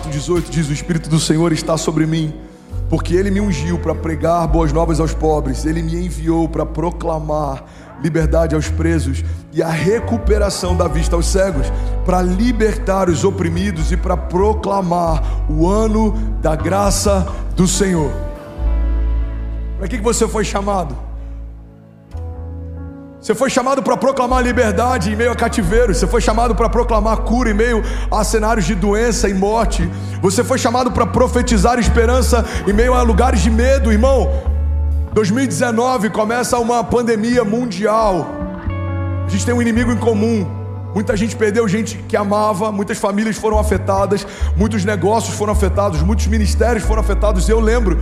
4,18 diz: o Espírito do Senhor está sobre mim, porque Ele me ungiu para pregar boas novas aos pobres, Ele me enviou para proclamar liberdade aos presos e a recuperação da vista aos cegos, para libertar os oprimidos e para proclamar o ano da graça do Senhor. Para que você foi chamado? Você foi chamado para proclamar liberdade em meio a cativeiro. Você foi chamado para proclamar cura em meio a cenários de doença e morte. Você foi chamado para profetizar esperança em meio a lugares de medo, irmão. 2019 começa uma pandemia mundial. A gente tem um inimigo em comum. Muita gente perdeu gente que amava, muitas famílias foram afetadas, muitos negócios foram afetados, muitos ministérios foram afetados. Eu lembro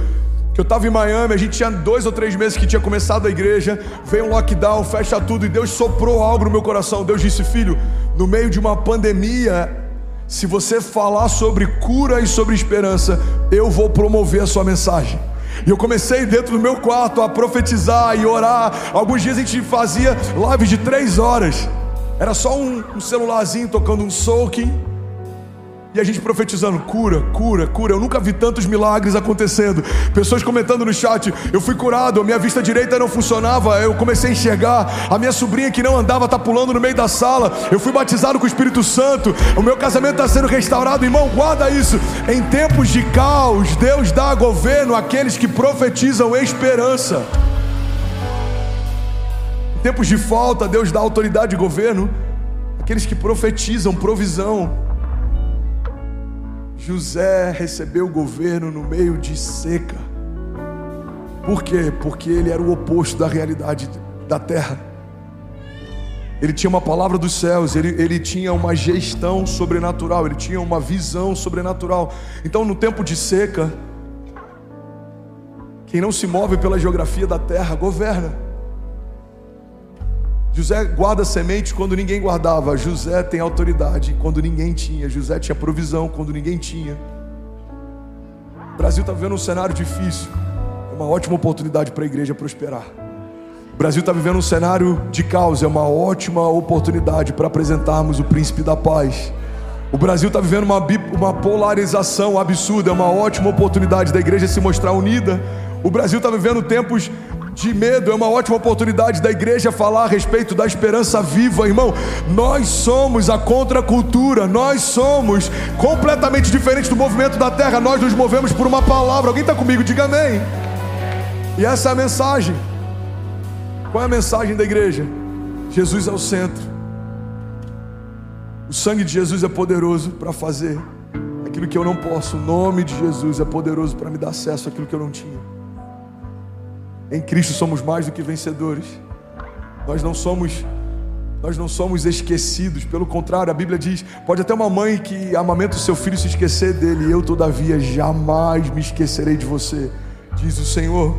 que eu estava em Miami, a gente tinha 2 ou 3 meses que tinha começado a igreja, veio um lockdown, fecha tudo, e Deus soprou algo no meu coração. Deus disse: filho, no meio de uma pandemia, se você falar sobre cura e sobre esperança, eu vou promover a sua mensagem. E eu comecei dentro do meu quarto a profetizar e orar. Alguns dias a gente fazia lives de 3 horas, era só um celularzinho tocando um soaking, e a gente profetizando cura, cura, cura. Eu nunca vi tantos milagres acontecendo. Pessoas comentando no chat: eu fui curado, a minha vista direita não funcionava, eu comecei a enxergar, a minha sobrinha que não andava está pulando no meio da sala, eu fui batizado com o Espírito Santo, o meu casamento está sendo restaurado. Irmão, guarda isso. Em tempos de caos, Deus dá governo àqueles que profetizam esperança. Em tempos de falta, Deus dá autoridade e governo àqueles que profetizam provisão. José recebeu o governo no meio de seca. Por quê? Porque ele era o oposto da realidade da terra. Ele tinha uma palavra dos céus, ele tinha uma gestão sobrenatural, ele tinha uma visão sobrenatural. Então, no tempo de seca, quem não se move pela geografia da terra governa. José guarda semente quando ninguém guardava. José tem autoridade quando ninguém tinha. José tinha provisão quando ninguém tinha. O Brasil está vivendo um cenário difícil. É uma ótima oportunidade para a igreja prosperar. O Brasil está vivendo um cenário de caos. É uma ótima oportunidade para apresentarmos o príncipe da paz. O Brasil está vivendo uma polarização absurda. É uma ótima oportunidade da igreja se mostrar unida. O Brasil está vivendo tempos de medo, é uma ótima oportunidade da igreja falar a respeito da esperança viva. Irmão, nós somos a contracultura, nós somos completamente diferentes do movimento da terra, nós nos movemos por uma palavra. Alguém está comigo? Diga amém. E essa é a mensagem. Qual é a mensagem da igreja? Jesus é o centro. O sangue de Jesus é poderoso para fazer aquilo que eu não posso. O nome de Jesus é poderoso para me dar acesso àquilo que eu não tinha. Em Cristo somos mais do que vencedores. Nós não somos esquecidos. Pelo contrário, a Bíblia diz: pode até uma mãe que amamenta o seu filho se esquecer dele, eu todavia jamais me esquecerei de você, diz o Senhor.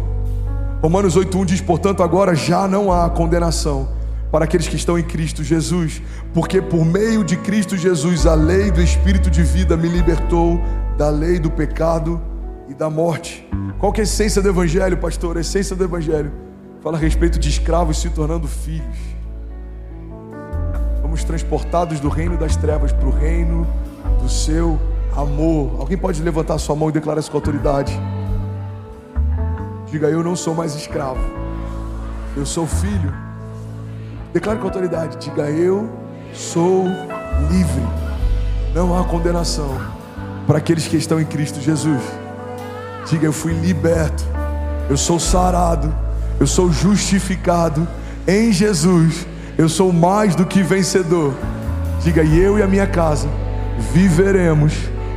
Romanos 8.1 diz: portanto agora já não há condenação para aqueles que estão em Cristo Jesus, porque por meio de Cristo Jesus a lei do Espírito de vida me libertou da lei do pecado e da morte. Qual que é a essência do Evangelho, pastor? A essência do Evangelho fala a respeito de escravos se tornando filhos. Fomos transportados do reino das trevas para o reino do seu amor. Alguém pode levantar sua mão e declarar isso com autoridade? Diga: eu não sou mais escravo, eu sou filho. Declare com autoridade. Diga: eu sou livre. Não há condenação para aqueles que estão em Cristo Jesus. Diga: eu fui liberto, eu sou sarado, eu sou justificado em Jesus, eu sou mais do que vencedor. Diga: e eu e a minha casa viveremos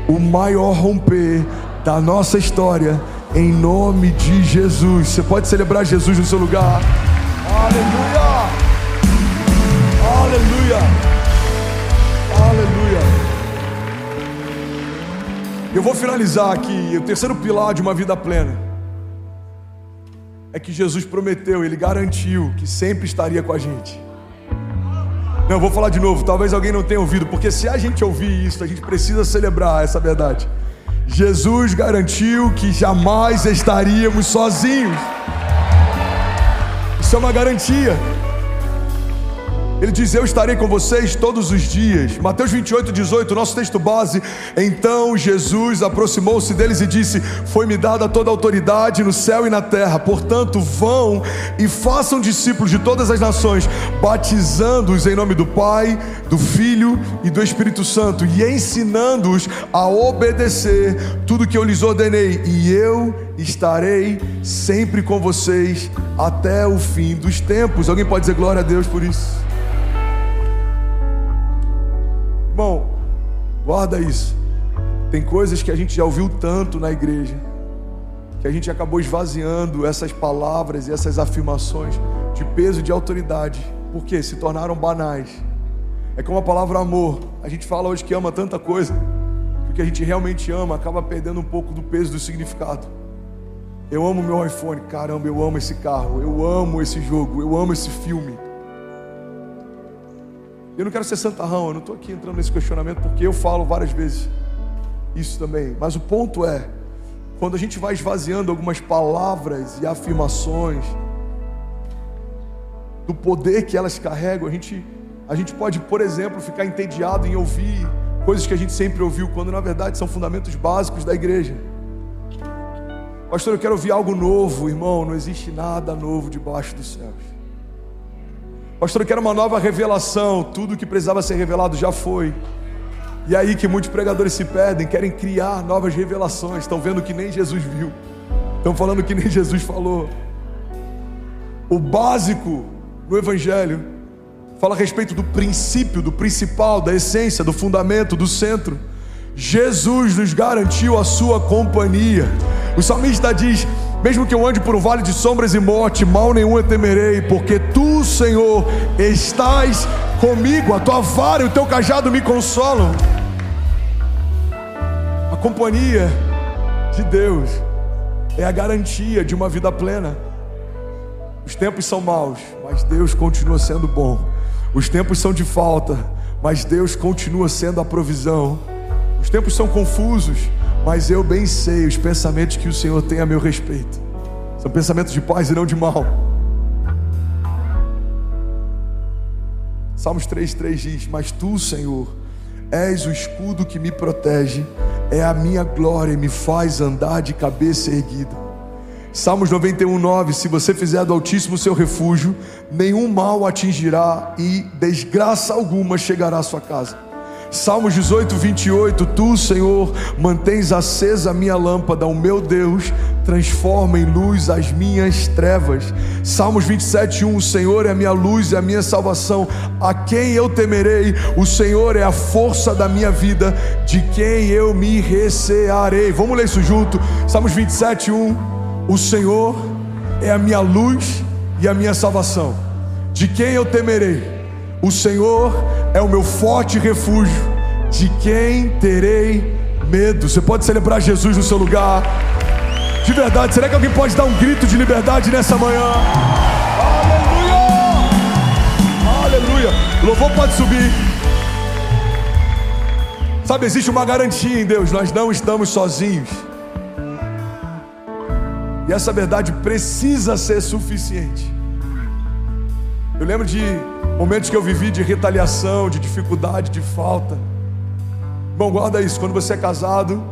o maior romper da nossa história, em nome de Jesus. Você pode celebrar Jesus no seu lugar. Aleluia, aleluia, aleluia. Eu vou finalizar aqui. O terceiro pilar de uma vida plena é que Jesus prometeu, Ele garantiu que sempre estaria com a gente. Não, eu vou falar de novo, talvez alguém não tenha ouvido, porque se a gente ouvir isso, a gente precisa celebrar essa verdade. Jesus garantiu que jamais estaríamos sozinhos. Isso é uma garantia. Ele diz: eu estarei com vocês todos os dias. Mateus 28, 18, nosso texto base. Então Jesus aproximou-se deles e disse: foi-me dada toda a autoridade no céu e na terra. Portanto, vão e façam discípulos de todas as nações, batizando-os em nome do Pai, do Filho e do Espírito Santo, e ensinando-os a obedecer tudo que eu lhes ordenei. E eu estarei sempre com vocês até o fim dos tempos. Alguém pode dizer glória a Deus por isso? Irmão, guarda isso. Tem coisas que a gente já ouviu tanto na igreja, que a gente acabou esvaziando essas palavras e essas afirmações de peso e de autoridade, porque se tornaram banais. É como a palavra amor. A gente fala hoje que ama tanta coisa, que o que a gente realmente ama acaba perdendo um pouco do peso, do significado. Eu amo meu iPhone, caramba, eu amo esse carro, eu amo esse jogo, eu amo esse filme. Eu não quero ser santarrão, eu não estou aqui entrando nesse questionamento, porque eu falo várias vezes isso também. Mas o ponto é, quando a gente vai esvaziando algumas palavras e afirmações do poder que elas carregam, a gente pode, por exemplo, ficar entediado em ouvir coisas que a gente sempre ouviu, quando na verdade são fundamentos básicos da igreja. Pastor, eu quero ouvir algo novo. Irmão, não existe nada novo debaixo dos céus. Pastor, eu quero uma nova revelação. Tudo que precisava ser revelado já foi. E aí que muitos pregadores se perdem, querem criar novas revelações. Estão vendo que nem Jesus viu, estão falando que nem Jesus falou. O básico no Evangelho fala a respeito do princípio, do principal, da essência, do fundamento, do centro. Jesus nos garantiu a sua companhia. O salmista diz: mesmo que eu ande por um vale de sombras e morte, mal nenhum eu temerei, porque tu, Senhor, estás comigo, a tua vara e o teu cajado me consolam. A companhia de Deus é a garantia de uma vida plena. Os tempos são maus, mas Deus continua sendo bom. Os tempos são de falta, mas Deus continua sendo a provisão. Os tempos são confusos, mas eu bem sei os pensamentos que o Senhor tem a meu respeito. São pensamentos de paz e não de mal. Salmos 3,3 diz: mas tu, Senhor, és o escudo que me protege, é a minha glória e me faz andar de cabeça erguida. Salmos 91,9: se você fizer do Altíssimo seu refúgio, nenhum mal atingirá e desgraça alguma chegará à sua casa. Salmos 18, 28, tu, Senhor, mantens acesa a minha lâmpada, o meu Deus transforma em luz as minhas trevas. Salmos 27, 1, o Senhor é a minha luz e a minha salvação, a quem eu temerei? O Senhor é a força da minha vida, de quem eu me recearei. Vamos ler isso junto. Salmos 27, 1, o Senhor é a minha luz e a minha salvação, de quem eu temerei? O Senhor é o meu forte refúgio, de quem terei medo. Você pode celebrar Jesus no seu lugar? De verdade, será que alguém pode dar um grito de liberdade nessa manhã? Aleluia! Aleluia! O louvor pode subir. Sabe, existe uma garantia em Deus: nós não estamos sozinhos. E essa verdade precisa ser suficiente. Eu lembro de momentos que eu vivi de retaliação, de dificuldade, de falta. Bom, guarda isso. Quando você é casado,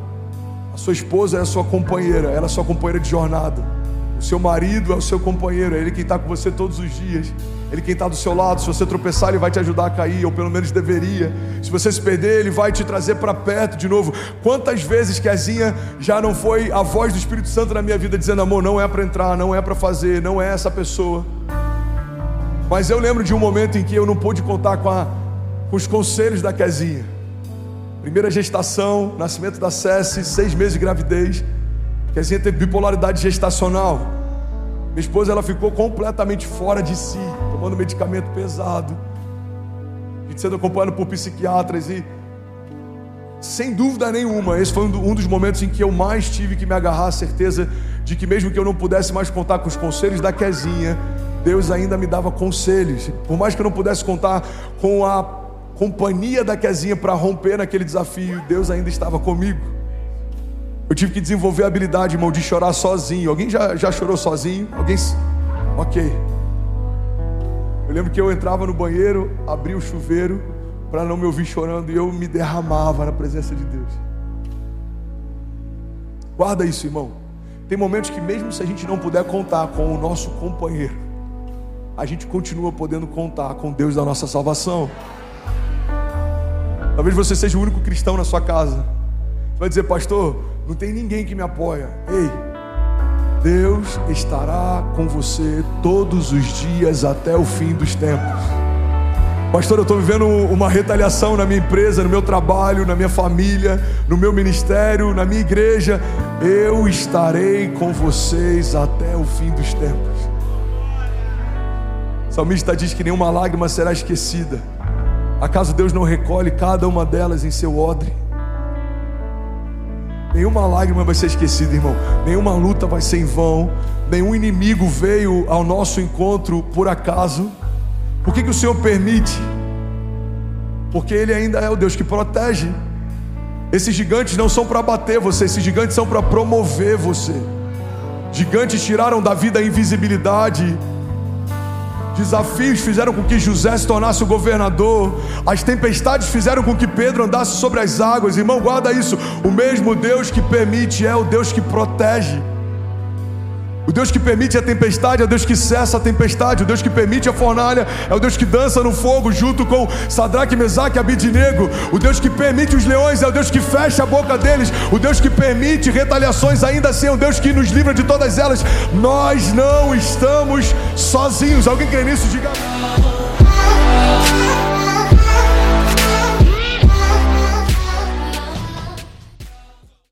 a sua esposa é a sua companheira, ela é a sua companheira de jornada. O seu marido é o seu companheiro, é ele quem está com você todos os dias, ele quem está do seu lado. Se você tropeçar, ele vai te ajudar a cair, ou pelo menos deveria. Se você se perder, ele vai te trazer para perto de novo. Quantas vezes, Kezinha, já não foi a voz do Espírito Santo na minha vida dizendo: amor, não é para entrar, não é para fazer, não é essa pessoa. Mas eu lembro de um momento em que eu não pude contar com os conselhos da Kezinha. Primeira gestação, nascimento da Cessi, 6 meses de gravidez. Kezinha teve bipolaridade gestacional. Minha esposa, ela ficou completamente fora de si, tomando medicamento pesado, a gente sendo acompanhado por psiquiatras. E sem dúvida nenhuma, esse foi um dos momentos em que eu mais tive que me agarrar à certeza de que, mesmo que eu não pudesse mais contar com os conselhos da Kezinha, Deus ainda me dava conselhos. Por mais que eu não pudesse contar com a companhia da Kezinha para romper naquele desafio, Deus ainda estava comigo. Eu tive que desenvolver a habilidade, irmão, de chorar sozinho. Alguém já chorou sozinho? Alguém? Ok. Eu lembro que eu entrava no banheiro, abria o chuveiro para não me ouvir chorando, e eu me derramava na presença de Deus. Guarda isso, irmão. Tem momentos que mesmo se a gente não puder contar com o nosso companheiro, a gente continua podendo contar com Deus da nossa salvação. Talvez você seja o único cristão na sua casa. Você vai dizer: pastor, não tem ninguém que me apoia. Ei, Deus estará com você todos os dias até o fim dos tempos. Pastor, eu estou vivendo uma retaliação na minha empresa, no meu trabalho, na minha família, no meu ministério, na minha igreja. Eu estarei com vocês até o fim dos tempos. O salmista diz que nenhuma lágrima será esquecida. Acaso Deus não recolhe cada uma delas em seu odre? Nenhuma lágrima vai ser esquecida, irmão. Nenhuma luta vai ser em vão. Nenhum inimigo veio ao nosso encontro por acaso. Por que o Senhor permite? Porque Ele ainda é o Deus que protege. Esses gigantes não são para bater você, esses gigantes são para promover você. Gigantes tiraram da vida a invisibilidade. Desafios fizeram com que José se tornasse o governador. As tempestades fizeram com que Pedro andasse sobre as águas. Irmão, guarda isso. O mesmo Deus que permite é o Deus que protege. O Deus que permite a tempestade é o Deus que cessa a tempestade. O Deus que permite a fornalha é o Deus que dança no fogo junto com Sadraque, Mesaque e Abednego. O Deus que permite os leões é o Deus que fecha a boca deles. O Deus que permite retaliações, ainda assim é o Deus que nos livra de todas elas. Nós não estamos sozinhos. Alguém crê nisso? Diga.